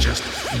just feel.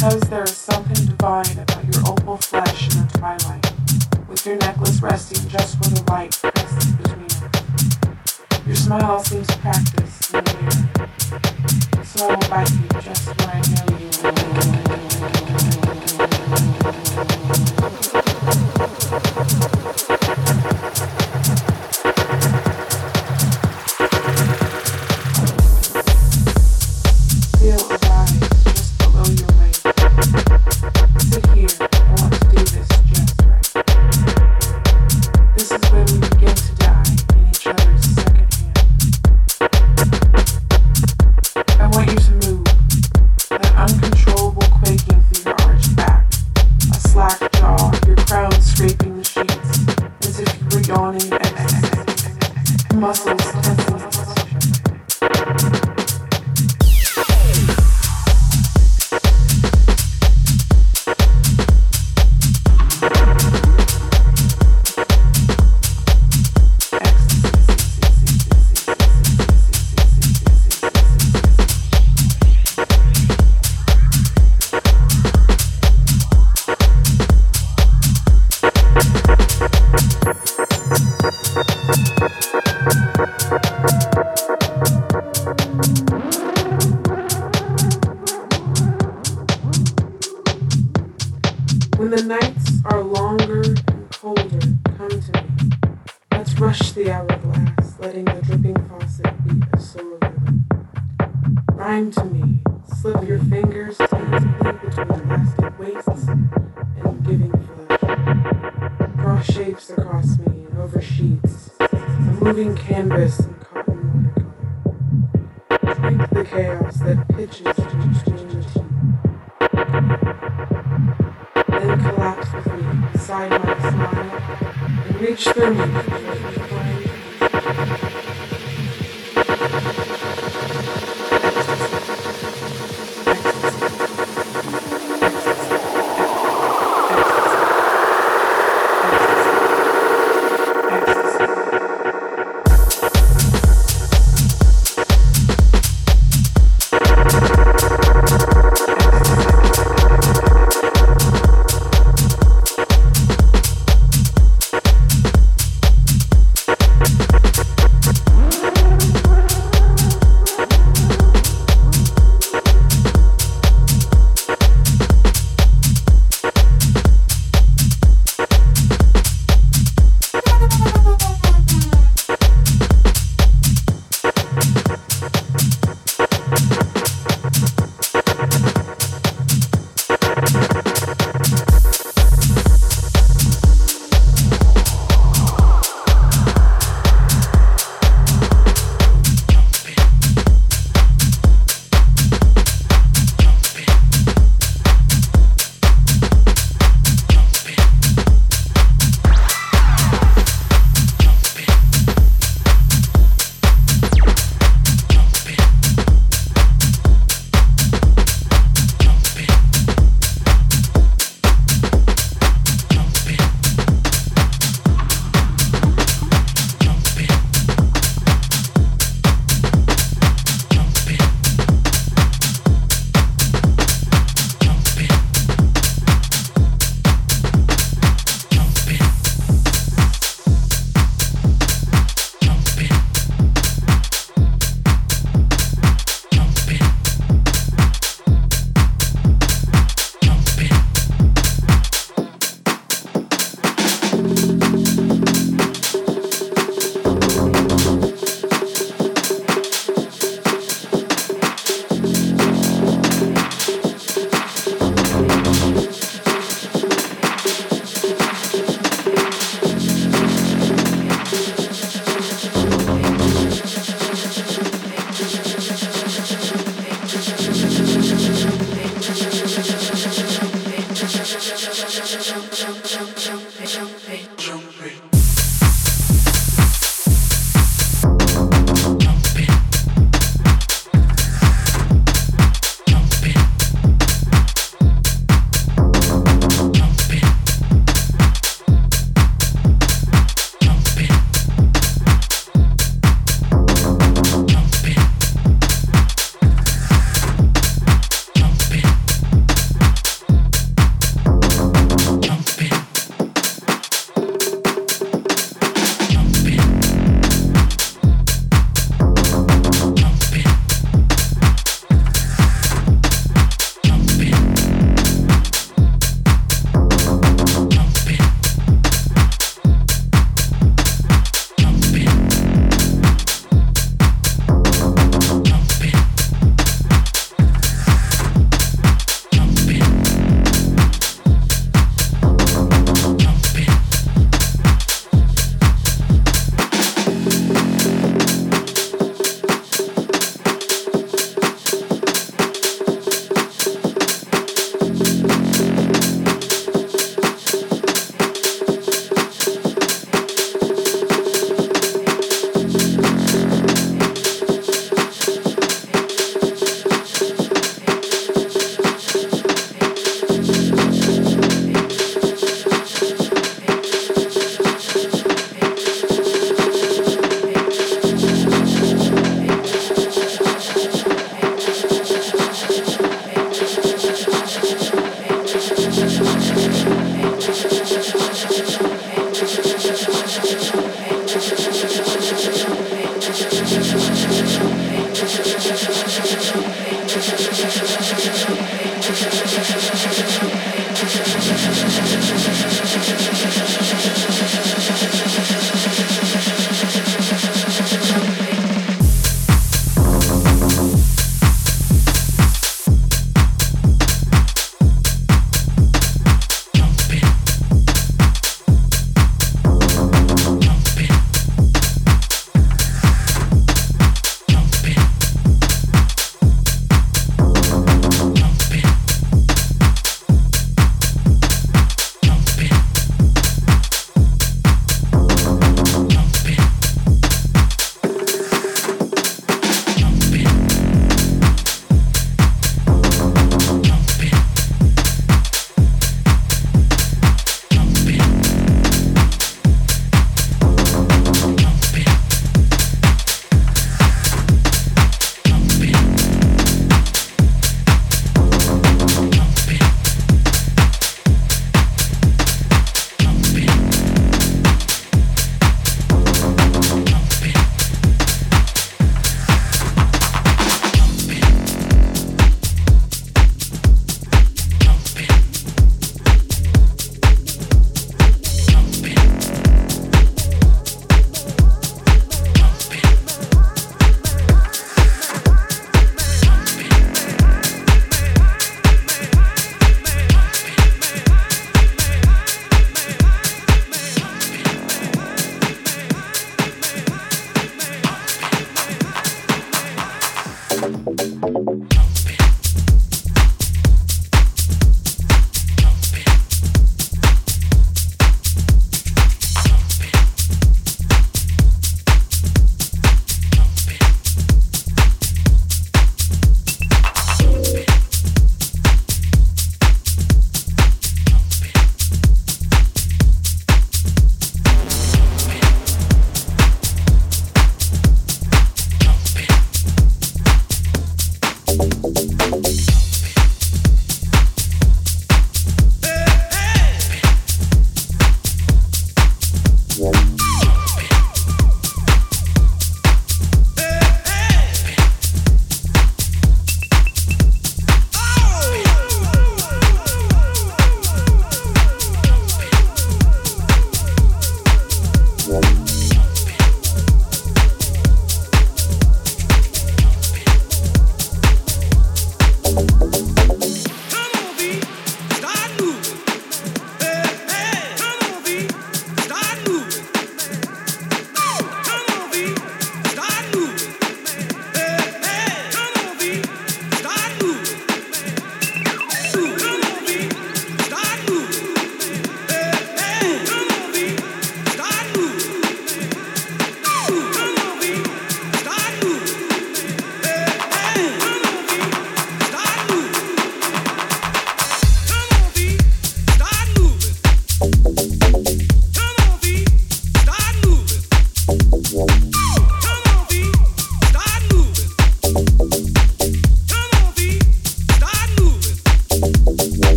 because there is something divine about your opal flesh in the twilight, with your necklace resting just where the light passes between them. Your smile seems practiced in the mirror, so I will bite you just when I know you will.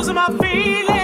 Those are my feelings.